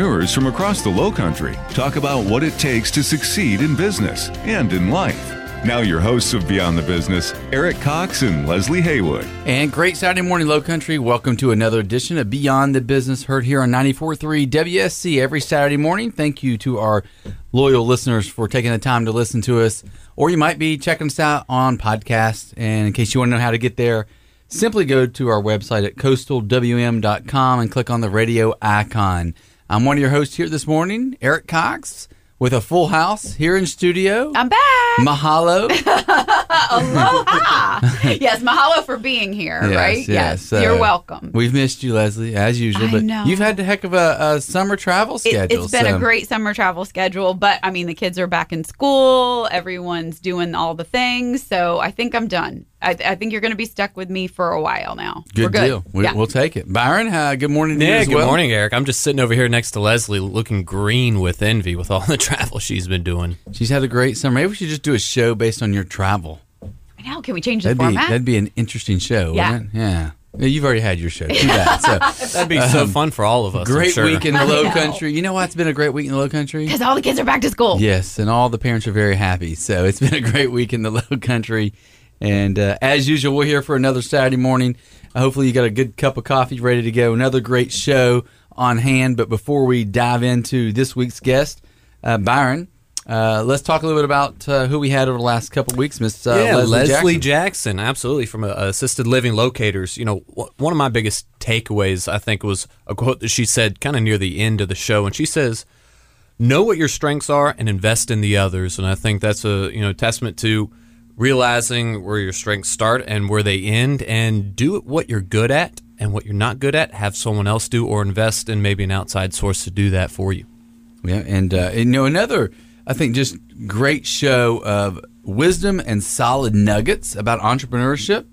from across the Lowcountry talk about what it takes to succeed in business and in life. Now your hosts of Beyond the Business, Eric Cox and Leslie Haywood. And great Saturday morning, Lowcountry. Welcome to another edition of Beyond the Business, heard here on 94.3 WSC every Saturday morning. Thank you to our loyal listeners for taking the time to listen to us. Or you might be checking us out on podcasts. And in case you want to know how to get there, simply go to our website at coastalwm.com and click on the radio icon. I'm one of your hosts here this morning, Eric Cox, with a full house here in studio. I'm back. Mahalo. Aloha. Yes, mahalo for being here, yes, right? Yes. You're welcome. We've missed you, Leslie, as usual. But I know. You've had a heck of a summer travel schedule. It's been a great summer travel schedule, but, I mean, the kids are back in school. Everyone's doing all the things, so I think I'm done. I think you're going to be stuck with me for a while now. Good deal. We'll take it. Byron, good morning to you as well. Good morning, Eric. I'm just sitting over here next to Leslie looking green with envy with all the travel she's been doing. She's had a great summer. Maybe we should just do a show based on your travel. I know. Can we change the format? That'd be an interesting show, wouldn't it? Yeah. You've already had your show. Too bad. So, that'd be so fun for all of us. Great week in the Lowcountry. You know why it's been a great week in the Lowcountry? Because all the kids are back to school. Yes, and all the parents are very happy. So it's been a great week in the Lowcountry. And as usual, we're here for another Saturday morning. Hopefully you got a good cup of coffee ready to go. Another great show on hand. But before we dive into this week's guest, Byron, let's talk a little bit about who we had over the last couple of weeks. Miss Leslie Jackson, absolutely, from Assisted Living Locators. You know, one of my biggest takeaways, I think, was a quote that she said kind of near the end of the show. And she says, know what your strengths are and invest in the others. And I think that's a testament to realizing where your strengths start and where they end, and do what you're good at, and what you're not good at, have someone else do, or invest in maybe an outside source to do that for you. Yeah, and another, I think, just great show of wisdom and solid nuggets about entrepreneurship.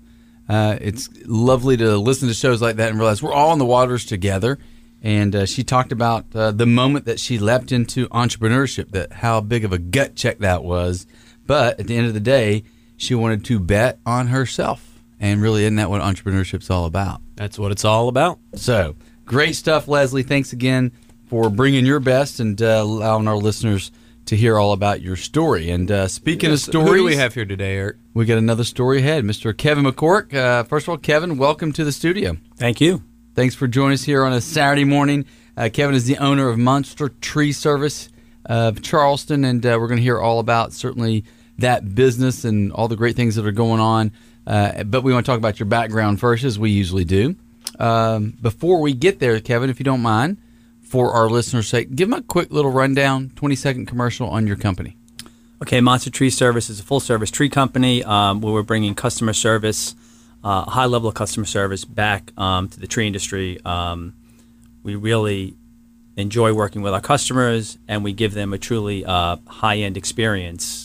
It's lovely to listen to shows like that and realize we're all in the waters together. And she talked about the moment that she leapt into entrepreneurship, that how big of a gut check that was. But at the end of the day, she wanted to bet on herself. And really, isn't that what entrepreneurship's all about? That's what it's all about. So, great stuff, Leslie. Thanks again for bringing your best and allowing our listeners to hear all about your story. And speaking of stories... Who do we have here today, Eric? We got another story ahead. Mr. Kevin McCourt. First of all, Kevin, welcome to the studio. Thank you. Thanks for joining us here on a Saturday morning. Kevin is the owner of Monster Tree Service of Charleston, and we're going to hear all about, certainly, that business and all the great things that are going on. But we want to talk about your background first, as we usually do. Before we get there, Kevin, if you don't mind, for our listeners' sake, give them a quick little rundown, 20-second commercial on your company. Okay, Monster Tree Service is a full-service tree company where we're bringing customer service, high level of customer service, back to the tree industry. We really enjoy working with our customers, and we give them a truly high-end experience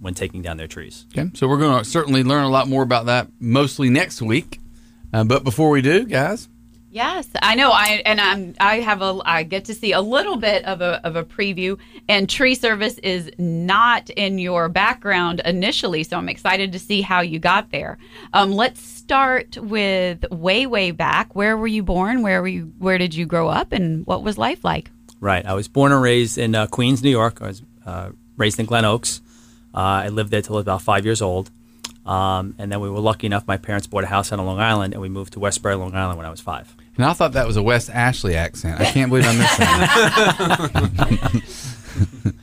when taking down their trees. Okay, so we're going to certainly learn a lot more about that, mostly next week. But before we do, guys. Yes, I know. I get to see a little bit of a preview. And tree service is not in your background initially, so I'm excited to see how you got there. Let's start with way back. Where were you born? Where did you grow up? And what was life like? Right. I was born and raised in Queens, New York. I was raised in Glen Oaks. I lived there till about 5 years old, and then we were lucky enough. My parents bought a house on Long Island, and we moved to Westbury, Long Island, when I was 5. And I thought that was a West Ashley accent. I can't believe I missed that.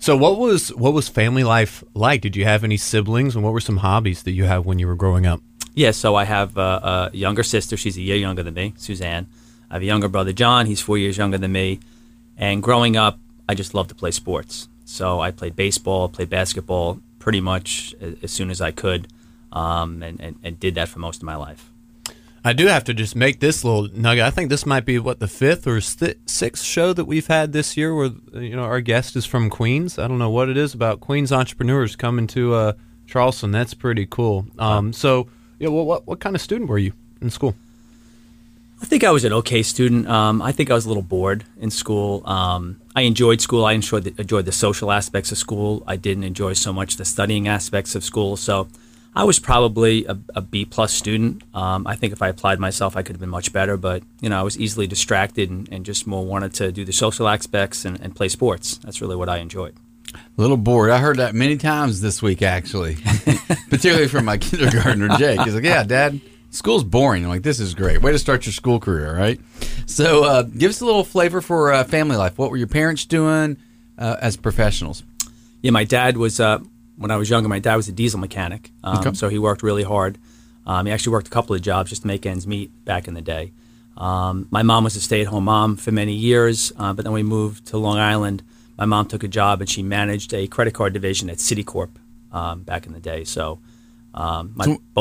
So, what was family life like? Did you have any siblings, and what were some hobbies that you had when you were growing up? Yeah, so I have a younger sister. She's a year younger than me, Suzanne. I have a younger brother, John. He's 4 years younger than me. And growing up, I just loved to play sports. So I played baseball, played basketball pretty much as soon as I could, and did that for most of my life. I do have to just make this little nugget. I think this might be what the fifth or sixth show that we've had this year, where our guest is from Queens. I don't know what it is about Queens entrepreneurs coming to Charleston. That's pretty cool. So, well, what kind of student were you in school? I think I was an okay student. I think I was a little bored in school. I enjoyed school. I enjoyed the social aspects of school. I didn't enjoy so much the studying aspects of school. So I was probably a B-plus student. I think if I applied myself, I could have been much better. But, I was easily distracted and just more wanted to do the social aspects and play sports. That's really what I enjoyed. A little bored. I heard that many times this week, actually, particularly from my kindergartner, Jake. He's like, yeah, Dad. School's boring. I'm like, this is great. Way to start your school career, right? So give us a little flavor for family life. What were your parents doing as professionals? Yeah, my dad was, when I was younger, my dad was a diesel mechanic. Okay. So he worked really hard. He actually worked a couple of jobs just to make ends meet back in the day. My mom was a stay-at-home mom for many years, but then we moved to Long Island. My mom took a job, and she managed a credit card division at Citicorp back in the day. So when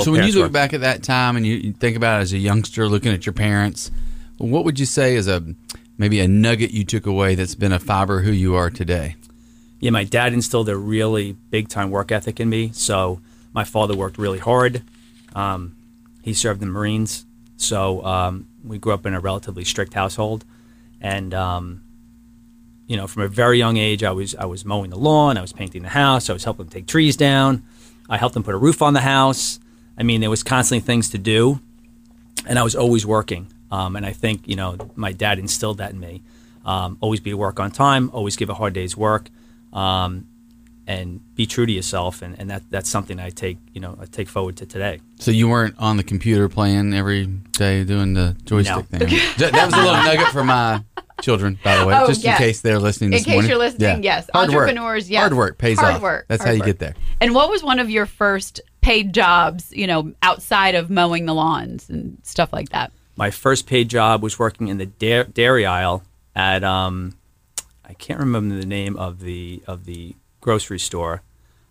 you look back at that time and you think about it as a youngster looking at your parents, what would you say is maybe a nugget you took away that's been a fiber who you are today? Yeah, my dad instilled a really big-time work ethic in me. So my father worked really hard. He served in the Marines. So we grew up in a relatively strict household. And, from a very young age, I was mowing the lawn. I was painting the house. I was helping take trees down. I helped them put a roof on the house. I mean, there was constantly things to do, and I was always working. And I think, my dad instilled that in me. Always be to work on time, always give a hard day's work, and be true to yourself. And that's something I take, I take forward to today. So you weren't on the computer playing every day doing the joystick thing? That was a little nugget for my children, by the way, in case they're listening this morning. In case you're listening, yes. Hard entrepreneurs, work. Yes. Hard work pays off. That's how you get there. And what was one of your first paid jobs, outside of mowing the lawns and stuff like that? My first paid job was working in the dairy aisle at, I can't remember the name of the grocery store,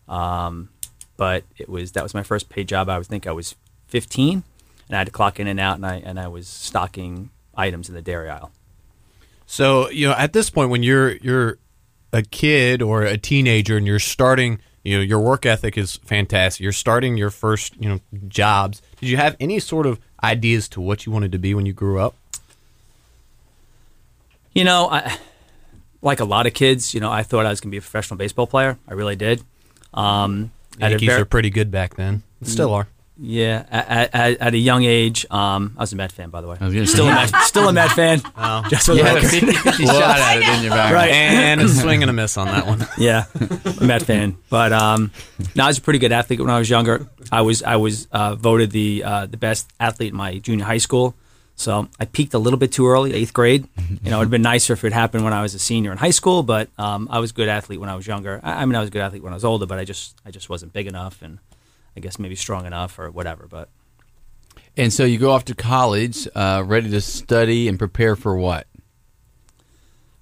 but that was my first paid job. I think I was 15, and I had to clock in and out, and I was stocking items in the dairy aisle. So, at this point, when you're a kid or a teenager and you're starting, your work ethic is fantastic. You're starting your first, jobs. Did you have any sort of ideas to what you wanted to be when you grew up? I, like a lot of kids, I thought I was going to be a professional baseball player. I really did. Yankees were pretty good back then. Still are. Yeah, at a young age, I was a Met fan, by the way. Still a Met fan. Oh. Just for the record. You had a 50-50 shot at it in your back. Right. And a swing and a miss on that one. Yeah, a Met fan. But I was a pretty good athlete when I was younger. I was voted the best athlete in my junior high school. So I peaked a little bit too early, 8th grade. It would have been nicer if it happened when I was a senior in high school, but I was a good athlete when I was younger. I was a good athlete when I was older, but I just wasn't big enough and I guess maybe strong enough or whatever. But and so you go off to college, ready to study and prepare for what?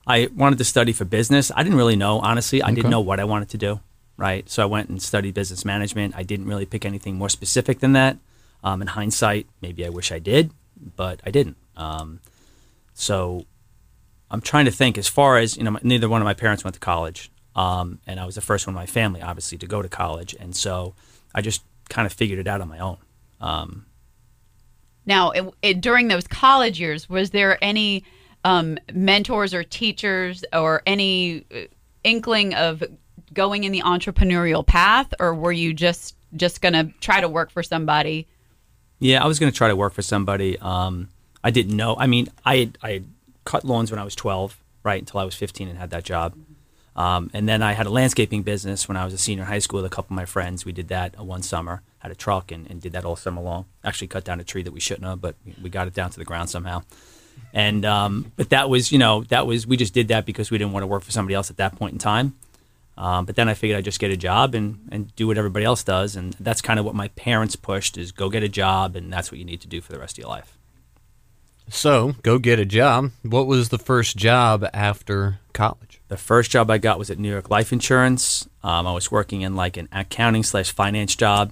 I wanted to study for business. I didn't really know, honestly. I didn't know what I wanted to do, right? So I went and studied business management. I didn't really pick anything more specific than that. In hindsight, maybe I wish I did, but I didn't. So I'm trying to think as far as, neither one of my parents went to college. And I was the first one in my family, obviously, to go to college. And so I just kind of figured it out on my own. Now, during those college years, was there any mentors or teachers or any inkling of going in the entrepreneurial path, or were you just going to try to work for somebody? Yeah, I was going to try to work for somebody. I didn't know. I mean, I had cut lawns when I was 12, right, until I was 15 and had that job. And then I had a landscaping business when I was a senior in high school with a couple of my friends. We did that one summer, had a truck and did that all summer long. Actually cut down a tree that we shouldn't have, but we got it down to the ground somehow. And but that was, we just did that because we didn't want to work for somebody else at that point in time. But then I figured I'd just get a job and do what everybody else does. And that's kind of what my parents pushed is go get a job, and that's what you need to do for the rest of your life. So, go get a job. What was the first job after college? The first job I got was at New York Life Insurance. I was working in an accounting/finance job.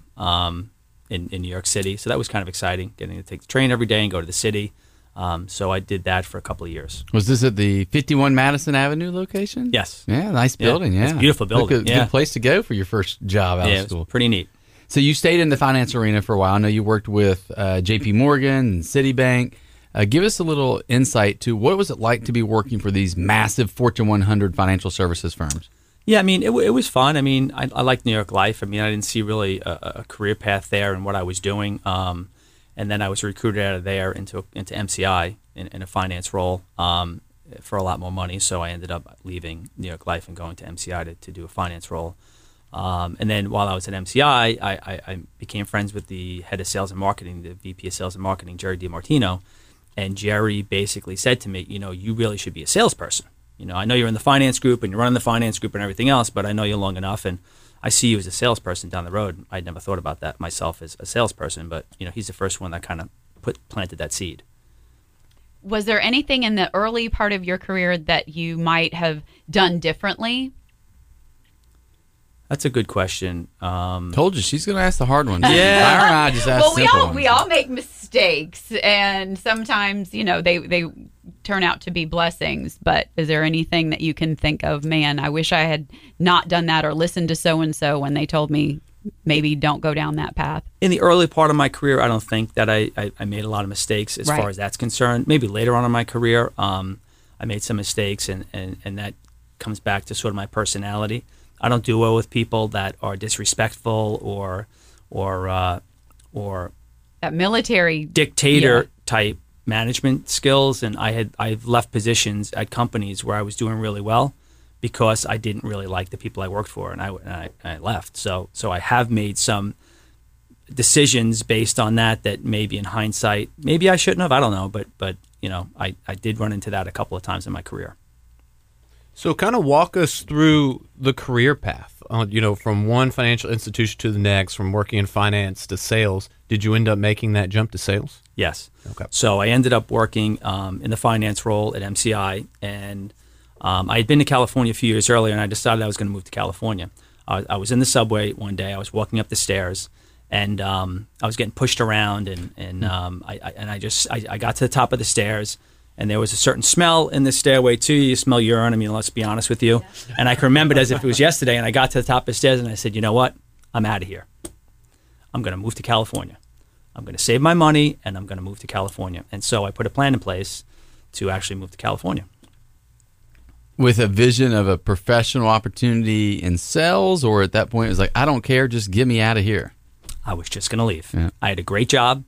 in New York City. So that was kind of exciting, getting to take the train every day and go to the city. So I did that for a couple of years. Was this at the 51 Madison Avenue location? Yes. Yeah, nice building. Yeah, it's a beautiful building. It's a good place to go for your first job out of school. It was pretty neat. So you stayed in the finance arena for a while. I know you worked with J.P. Morgan and Citibank. Give us a little insight to what was it like to be working for these massive Fortune 100 financial services firms? Yeah, I mean, it was fun. I mean, I liked New York Life. I mean, I didn't see really a career path there in what I was doing. And then I was recruited out of there into MCI in a finance role for a lot more money. So I ended up leaving New York Life and going to MCI to do a finance role. And then while I was at MCI, I became friends with the head of sales and marketing, the VP of sales and marketing, Jerry DiMartino. And Jerry basically said to me, you know, you really should be a salesperson. You know, I know you're in the finance group and you're running the finance group and everything else, but I know you long enough, and I see you as a salesperson down the road. I'd never thought about that myself as a salesperson, but you know, he's the first one that kind of planted that seed. Was there anything in the early part of your career that you might have done differently? That's a good question. Told you she's going to ask the hard ones. Yeah, Byron and I just asked well, we all make mistakes, and sometimes you know they turn out to be blessings. But is there anything that you can think of? Man, I wish I had not done that or listened to so and so when they told me maybe don't go down that path. In the early part of my career, I don't think that I made a lot of mistakes as far as that's concerned. Maybe later on in my career, I made some mistakes, and that comes back to sort of my personality. I don't do well with people that are disrespectful or that military dictator type management skills. And I've left positions at companies where I was doing really well because I didn't really like the people I worked for, and I left. So I have made some decisions based on that maybe in hindsight, maybe I shouldn't have. I don't know, but you know, I did run into that a couple of times in my career. So kind of walk us through the career path, you know, from one financial institution to the next, from working in finance to sales. Did you end up making that jump to sales? Yes. Okay. So I ended up working in the finance role at MCI, and I had been to California a few years earlier, and I decided I was going to move to California. I was in the subway one day. I was walking up the stairs, and I was getting pushed around, and I got to the top of the stairs. And there was a certain smell in the stairway, too. You smell urine. I mean, let's be honest with you. Yeah. And I can remember it as if it was yesterday. And I got to the top of the stairs and I said, you know what? I'm out of here. I'm going to move to California. I'm going to save my money and I'm going to move to California. And so I put a plan in place to actually move to California. With a vision of a professional opportunity in sales, or at that point, it was like, I don't care. Just get me out of here. I was just going to leave. Yeah. I had a great job.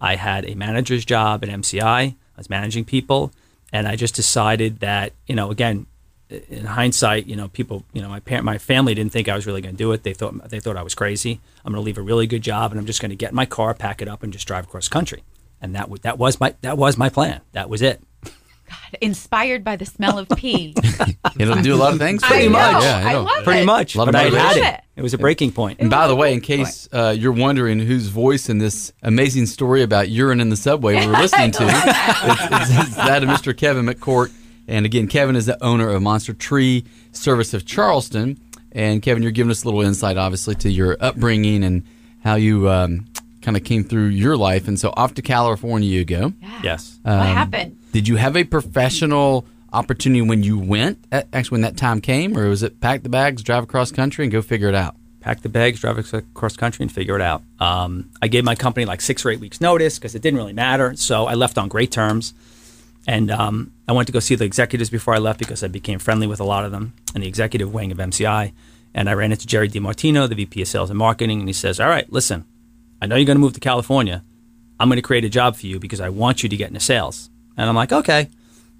I had a manager's job at MCI. I was managing people, and I just decided that, you know, again, in hindsight, you know, people, you know, my family didn't think I was really going to do it. They thought I was crazy. I'm going to leave a really good job, and I'm just going to get in my car, pack it up, and just drive across the country. And that was my plan. That was it. God, inspired by the smell of pee. It'll do a lot of things. Pretty much. Yeah, I love pretty much. But I had it. It was a breaking point. And by the way, in case you're wondering whose voice in this amazing story about urine in the subway we were listening to, it's that of Mr. Kevin McCourt. And again, Kevin is the owner of Monster Tree Service of Charleston. And Kevin, you're giving us a little insight, obviously, to your upbringing and how you kind of came through your life. And so off to California you go. Yeah. Yes. What happened? Did you have a professional opportunity when you went, actually when that time came, or was it pack the bags, drive across country, and go figure it out? Pack the bags, drive across country, and figure it out. I gave my company like 6 or 8 weeks notice because it didn't really matter, so I left on great terms. And I went to go see the executives before I left because I became friendly with a lot of them and the executive wing of MCI. And I ran into Jerry DiMartino, the VP of Sales and Marketing, and he says, all right, listen, I know you're going to move to California. I'm going to create a job for you because I want you to get into sales. And I'm like, okay.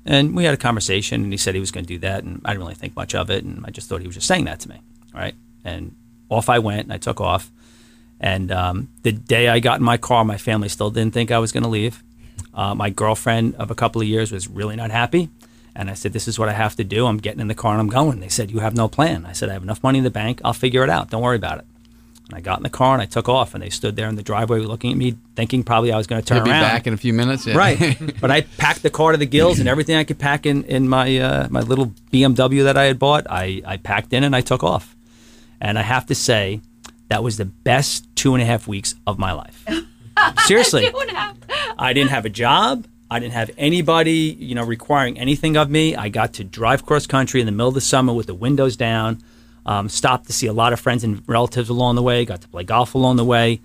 And we had a conversation, and he said he was going to do that, and I didn't really think much of it, and I just thought he was just saying that to me, all right? And off I went, and I took off. And the day I got in my car, my family still didn't think I was going to leave. My girlfriend of a couple of years was really not happy, and I said, this is what I have to do. I'm getting in the car, and I'm going. They said, you have no plan. I said, I have enough money in the bank. I'll figure it out. Don't worry about it. And I got in the car and I took off, and they stood there in the driveway looking at me, thinking probably I was going to turn around. He'll be back in a few minutes. Yeah. Right. But I packed the car to the gills and everything I could pack in my my little BMW that I had bought. I packed in and I took off. And I have to say That was the best 2.5 weeks of my life. Seriously. I didn't have a job. I didn't have anybody, you know, requiring anything of me. I got to drive cross country in the middle of the summer with the windows down, stopped to see a lot of friends and relatives along the way, got to play golf along the way,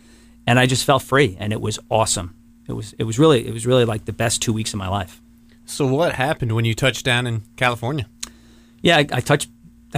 and I just felt free, and it was awesome. It was really like the best 2 weeks of my life. So what happened when you touched down in California? Yeah, I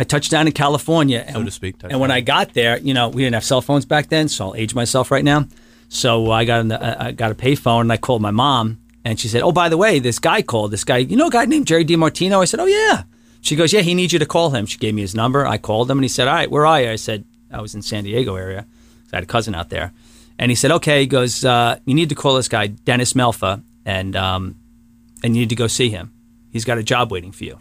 touched down in California, so to speak. And when I got there, you know, we didn't have cell phones back then, so I'll age myself right now. So I got a pay phone, and I called my mom. And she said, oh, by the way, this guy called. This guy, you know, a guy named Jerry DiMartino? I said, oh, yeah. She goes, yeah, he needs you to call him. She gave me his number. I called him, and he said, all right, where are you? I said, I was in San Diego area. I had a cousin out there. And he said, okay. He goes, you need to call this guy, Dennis Melfa, and you need to go see him. He's got a job waiting for you.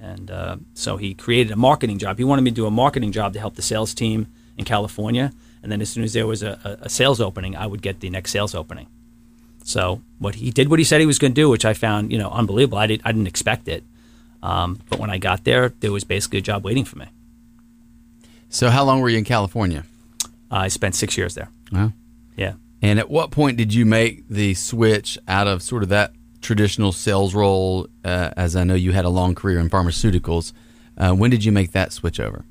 And so he created a marketing job. He wanted me to do a marketing job to help the sales team in California. And then as soon as there was a sales opening, I would get the next sales opening. So he said he was going to do, which I found, you know, unbelievable. I didn't expect it. But when I got there, there was basically a job waiting for me. So how long were you in California? I spent 6 years there. Wow. Yeah. And at what point did you make the switch out of sort of that traditional sales role, as I know you had a long career in pharmaceuticals? When did you make that switch over?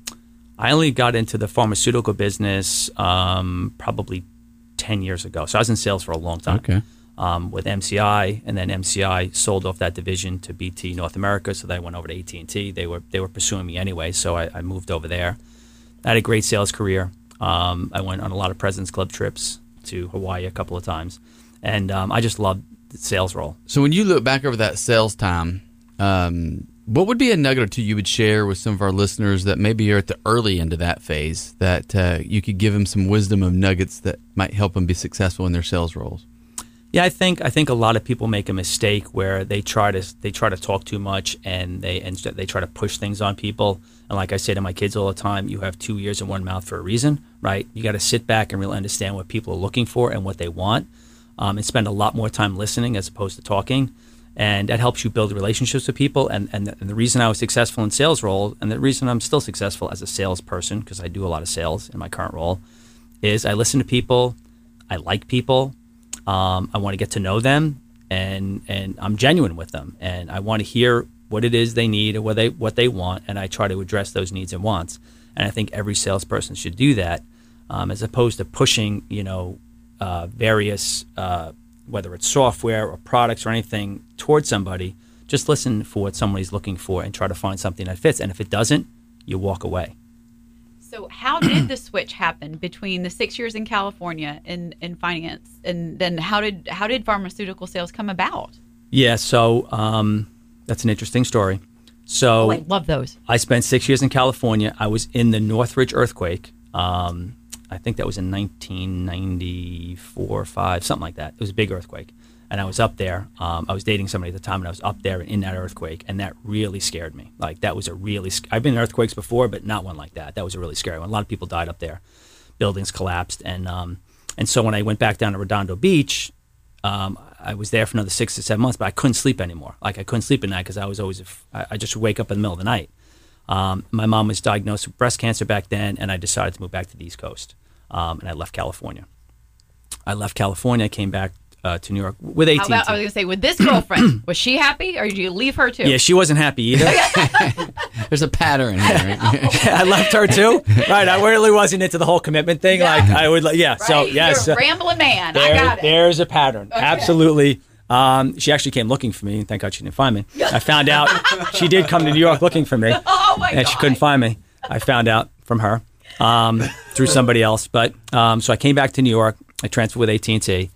I only got into the pharmaceutical business probably 10 years ago. So I was in sales for a long time. Okay. With MCI, and then MCI sold off that division to BT North America, so they went over to AT&T. They were pursuing me anyway, so I moved over there. I had a great sales career. I went on a lot of President's Club trips to Hawaii a couple of times, and I just loved the sales role. So when you look back over that sales time, what would be a nugget or two you would share with some of our listeners that maybe are at the early end of that phase that you could give them some wisdom of nuggets that might help them be successful in their sales roles? Yeah, I think a lot of people make a mistake where they try to talk too much and they try to push things on people. And like I say to my kids all the time, you have 2 ears and one mouth for a reason, right? You got to sit back and really understand what people are looking for and what they want, and spend a lot more time listening as opposed to talking. And that helps you build relationships with people. And the reason I was successful in sales role, and the reason I'm still successful as a salesperson, because I do a lot of sales in my current role, is I listen to people, I like people. I want to get to know them, and I'm genuine with them, and I want to hear what it is they need or what they want, and I try to address those needs and wants. And I think every salesperson should do that, as opposed to pushing, you know, various whether it's software or products or anything towards somebody. Just listen for what somebody's looking for and try to find something that fits. And if it doesn't, you walk away. So how did the switch happen between the 6 years in California and finance, and then how did pharmaceutical sales come about? Yeah, so that's an interesting story. So I love those. I spent 6 years in California. I was in the Northridge earthquake. I think that was in 1994 or 5, something like that. It was a big earthquake, and I was up there. I was dating somebody at the time, and I was up there in that earthquake, and that really scared me. Like, that was a really I've been in earthquakes before, but not one like that. That was a really scary one. A lot of people died up there. Buildings collapsed, and so when I went back down to Redondo Beach, I was there for another 6 to 7 months, but I couldn't sleep anymore. Like, I couldn't sleep at night because I was always I just would wake up in the middle of the night. My mom was diagnosed with breast cancer back then, and I decided to move back to the East Coast, and I left California. Came back to New York with AT&T. I was going to say, with this girlfriend, was she happy, or did you leave her too? Yeah, she wasn't happy either. There's a pattern here. Right? I left her too. Right, I really wasn't into the whole commitment thing. Yeah. Like I would, yeah. Right. So yes, you're a rambling man. I got it. There's a pattern, okay. Absolutely. She actually came looking for me, and thank God she didn't find me. I found out she did come to New York looking for me, and she couldn't find me. I found out from her through somebody else. But so I came back to New York. I transferred with AT&T.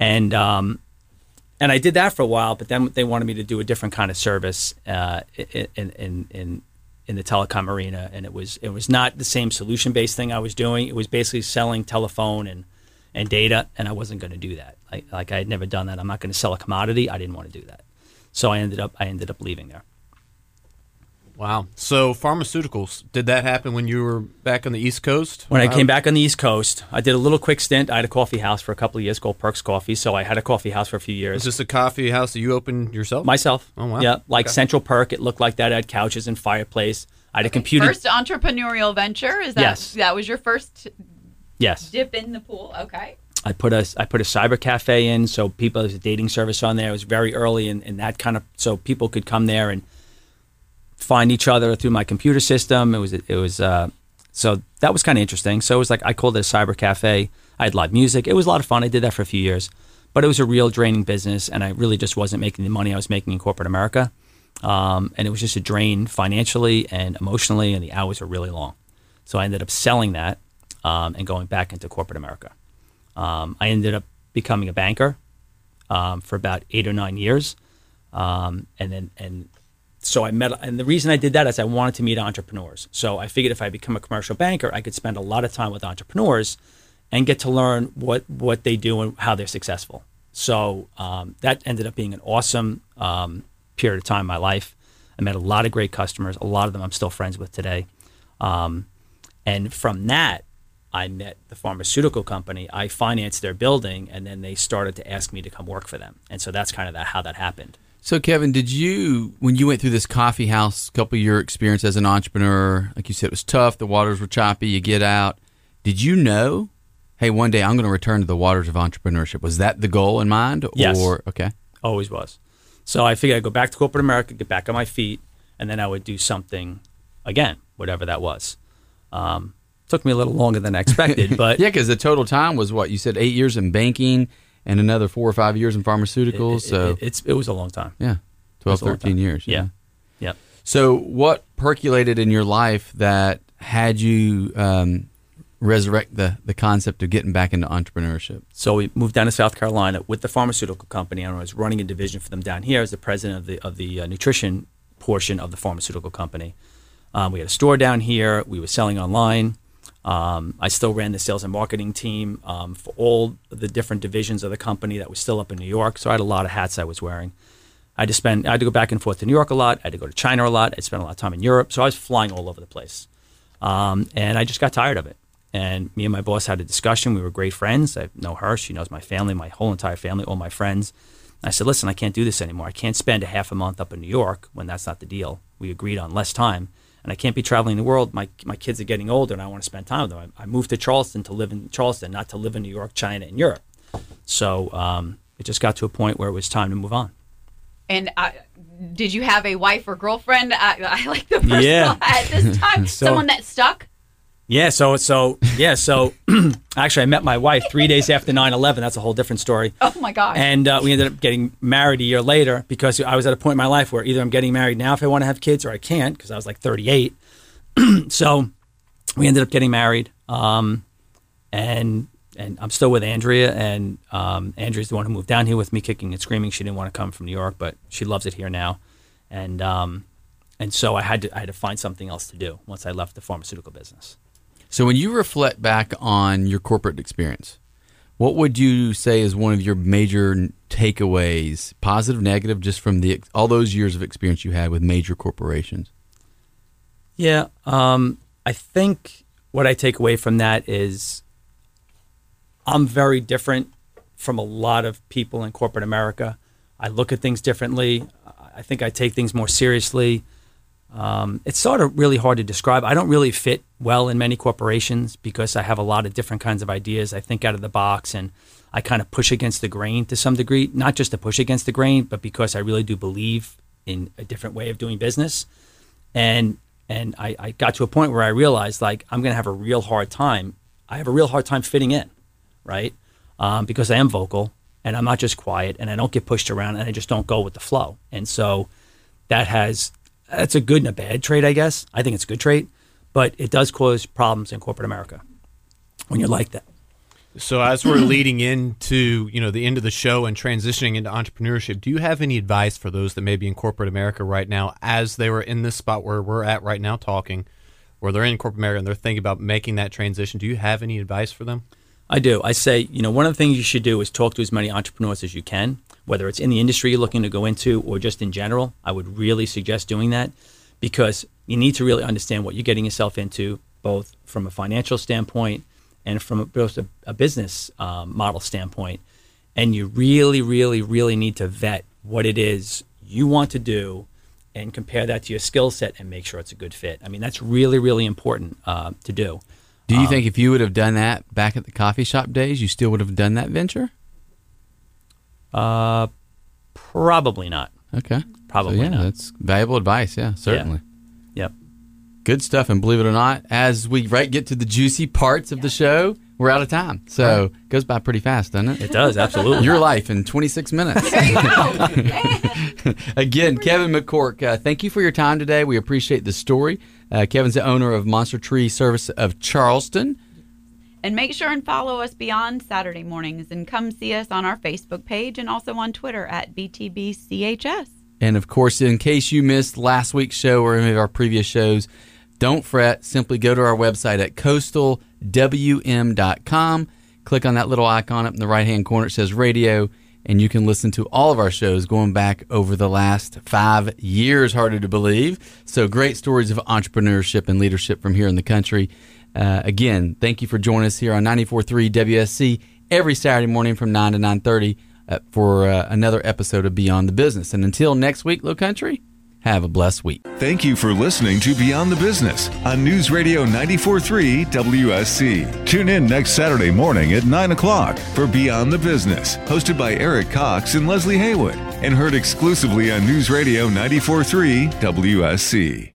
And I did that for a while, but then they wanted me to do a different kind of service in the telecom arena, and it was not the same solution-based thing I was doing. It was basically selling telephone and data, and I wasn't going to do that. Like I had never done that. I'm not going to sell a commodity. I didn't want to do that, so I ended up leaving there. Wow. So pharmaceuticals, did that happen when you were back on the East Coast? When I came back on the East Coast, I did a little quick stint. I had a coffee house for a couple of years called Perks Coffee, so I had a coffee house for a few years. Is this a coffee house that you opened yourself? Myself. Oh, wow. Yeah, like okay. Central Perk. It looked like that. I had couches and fireplace. I had a computer. First entrepreneurial venture? Yes. That was your first Yes. Dip in the pool. Okay. I put a cyber cafe in, so people, there's a dating service on there. It was very early and that kind of, so people could come there and find each other through my computer system. It was so that was kind of interesting. So it was like, I called it a cyber cafe. I had live music. It was a lot of fun. I did that for a few years, but it was a real draining business, and I really just wasn't making the money I was making in corporate America. And it was just a drain financially and emotionally, and the hours were really long. So I ended up selling that and going back into corporate America. I ended up becoming a banker for about 8 or 9 years. And the reason I did that is I wanted to meet entrepreneurs. So I figured if I become a commercial banker, I could spend a lot of time with entrepreneurs and get to learn what they do and how they're successful. So that ended up being an awesome period of time in my life. I met a lot of great customers. A lot of them I'm still friends with today. And from that, I met the pharmaceutical company. I financed their building, and then they started to ask me to come work for them. And so that's kind of how that happened. So, Kevin, when you went through this coffee house, couple of your experience as an entrepreneur, like you said, it was tough, the waters were choppy, you get out. Did you know, hey, one day I'm going to return to the waters of entrepreneurship? Was that the goal in mind? Yes. Okay. Always was. So I figured I'd go back to corporate America, get back on my feet, and then I would do something again, whatever that was. Took me a little longer than I expected, but yeah, because the total time was what you said, 8 years in banking and another 4 or 5 years in pharmaceuticals. It was a long time. Yeah, 12, 13 years. Yeah. Yeah. So what percolated in your life that had you resurrect the concept of getting back into entrepreneurship? So we moved down to South Carolina with the pharmaceutical company, and I was running a division for them down here as the president of the nutrition portion of the pharmaceutical company. We had a store down here. We were selling online. I still ran the sales and marketing team for all the different divisions of the company that was still up in New York. So I had a lot of hats I was wearing. I had to go back and forth to New York a lot. I had to go to China a lot. I spent a lot of time in Europe. So I was flying all over the place. And I just got tired of it. And me and my boss had a discussion. We were great friends. I know her. She knows my family, my whole entire family, all my friends. I said, listen, I can't do this anymore. I can't spend a half a month up in New York when that's not the deal. We agreed on less time. And I can't be traveling the world. My kids are getting older, and I want to spend time with them. I moved to Charleston to live in Charleston, not to live in New York, China, and Europe. So it just got to a point where it was time to move on. And did you have a wife or girlfriend? I like the personal at this time. Someone that stuck? Yeah. So actually, I met my wife 3 days after 9/11. That's a whole different story. Oh my gosh! And we ended up getting married a year later because I was at a point in my life where either I'm getting married now if I want to have kids, or I can't because I was like 38. So we ended up getting married, and I'm still with Andrea, and Andrea's the one who moved down here with me, kicking and screaming. She didn't want to come from New York, but she loves it here now, and so I had to find something else to do once I left the pharmaceutical business. So when you reflect back on your corporate experience, what would you say is one of your major takeaways, positive, negative, just from all those years of experience you had with major corporations? Yeah, I think what I take away from that is I'm very different from a lot of people in corporate America. I look at things differently. I think I take things more seriously. It's sort of really hard to describe. I don't really fit well in many corporations because I have a lot of different kinds of ideas. I think out of the box, and I kind of push against the grain to some degree, not just to push against the grain, but because I really do believe in a different way of doing business. And I got to a point where I realized, like, I'm going to have a real hard time. I have a real hard time fitting in, right? Because I am vocal, and I'm not just quiet, and I don't get pushed around, and I just don't go with the flow. And so that's a good and a bad trait, I guess. I think it's a good trait, but it does cause problems in corporate America when you're like that. So as we're leading into the end of the show and transitioning into entrepreneurship, do you have any advice for those that may be in corporate America right now, as they were in this spot where we're at right now talking, or they're in corporate America and they're thinking about making that transition? Do you have any advice for them? I do. I say, one of the things you should do is talk to as many entrepreneurs as you can, whether it's in the industry you're looking to go into or just in general. I would really suggest doing that because you need to really understand what you're getting yourself into, both from a financial standpoint and from a business model standpoint. And you really, really, really need to vet what it is you want to do and compare that to your skill set and make sure it's a good fit. I mean, that's really, really important to do. Do you think if you would have done that back at the coffee shop days, you still would have done that venture? Probably not. Okay. Probably so, yeah, not. That's valuable advice. Yeah, certainly. Yeah. Yep. Good stuff. And believe it or not, as we get to the juicy parts of the show, we're out of time. So it goes by pretty fast, doesn't it? It does. Absolutely. Your life in 26 minutes. There you go. Again, Kevin McCourt, thank you for your time today. We appreciate the story. Kevin's the owner of Monster Tree Service of Charleston. And make sure and follow us beyond Saturday mornings and come see us on our Facebook page and also on Twitter at BTBCHS. And, of course, in case you missed last week's show or any of our previous shows, don't fret. Simply go to our website at coastalwm.com. Click on that little icon up in the right-hand corner. It says radio, and you can listen to all of our shows going back over the last 5 years, harder to believe. So great stories of entrepreneurship and leadership from here in the country. Again, thank you for joining us here on 94.3 WSC every Saturday morning from 9 to 9:30 for another episode of Beyond the Business. And until next week, Low Country, have a blessed week. Thank you for listening to Beyond the Business on News Radio 94.3 WSC. Tune in next Saturday morning at 9 o'clock for Beyond the Business, hosted by Eric Cox and Leslie Haywood, and heard exclusively on News Radio 94.3 WSC.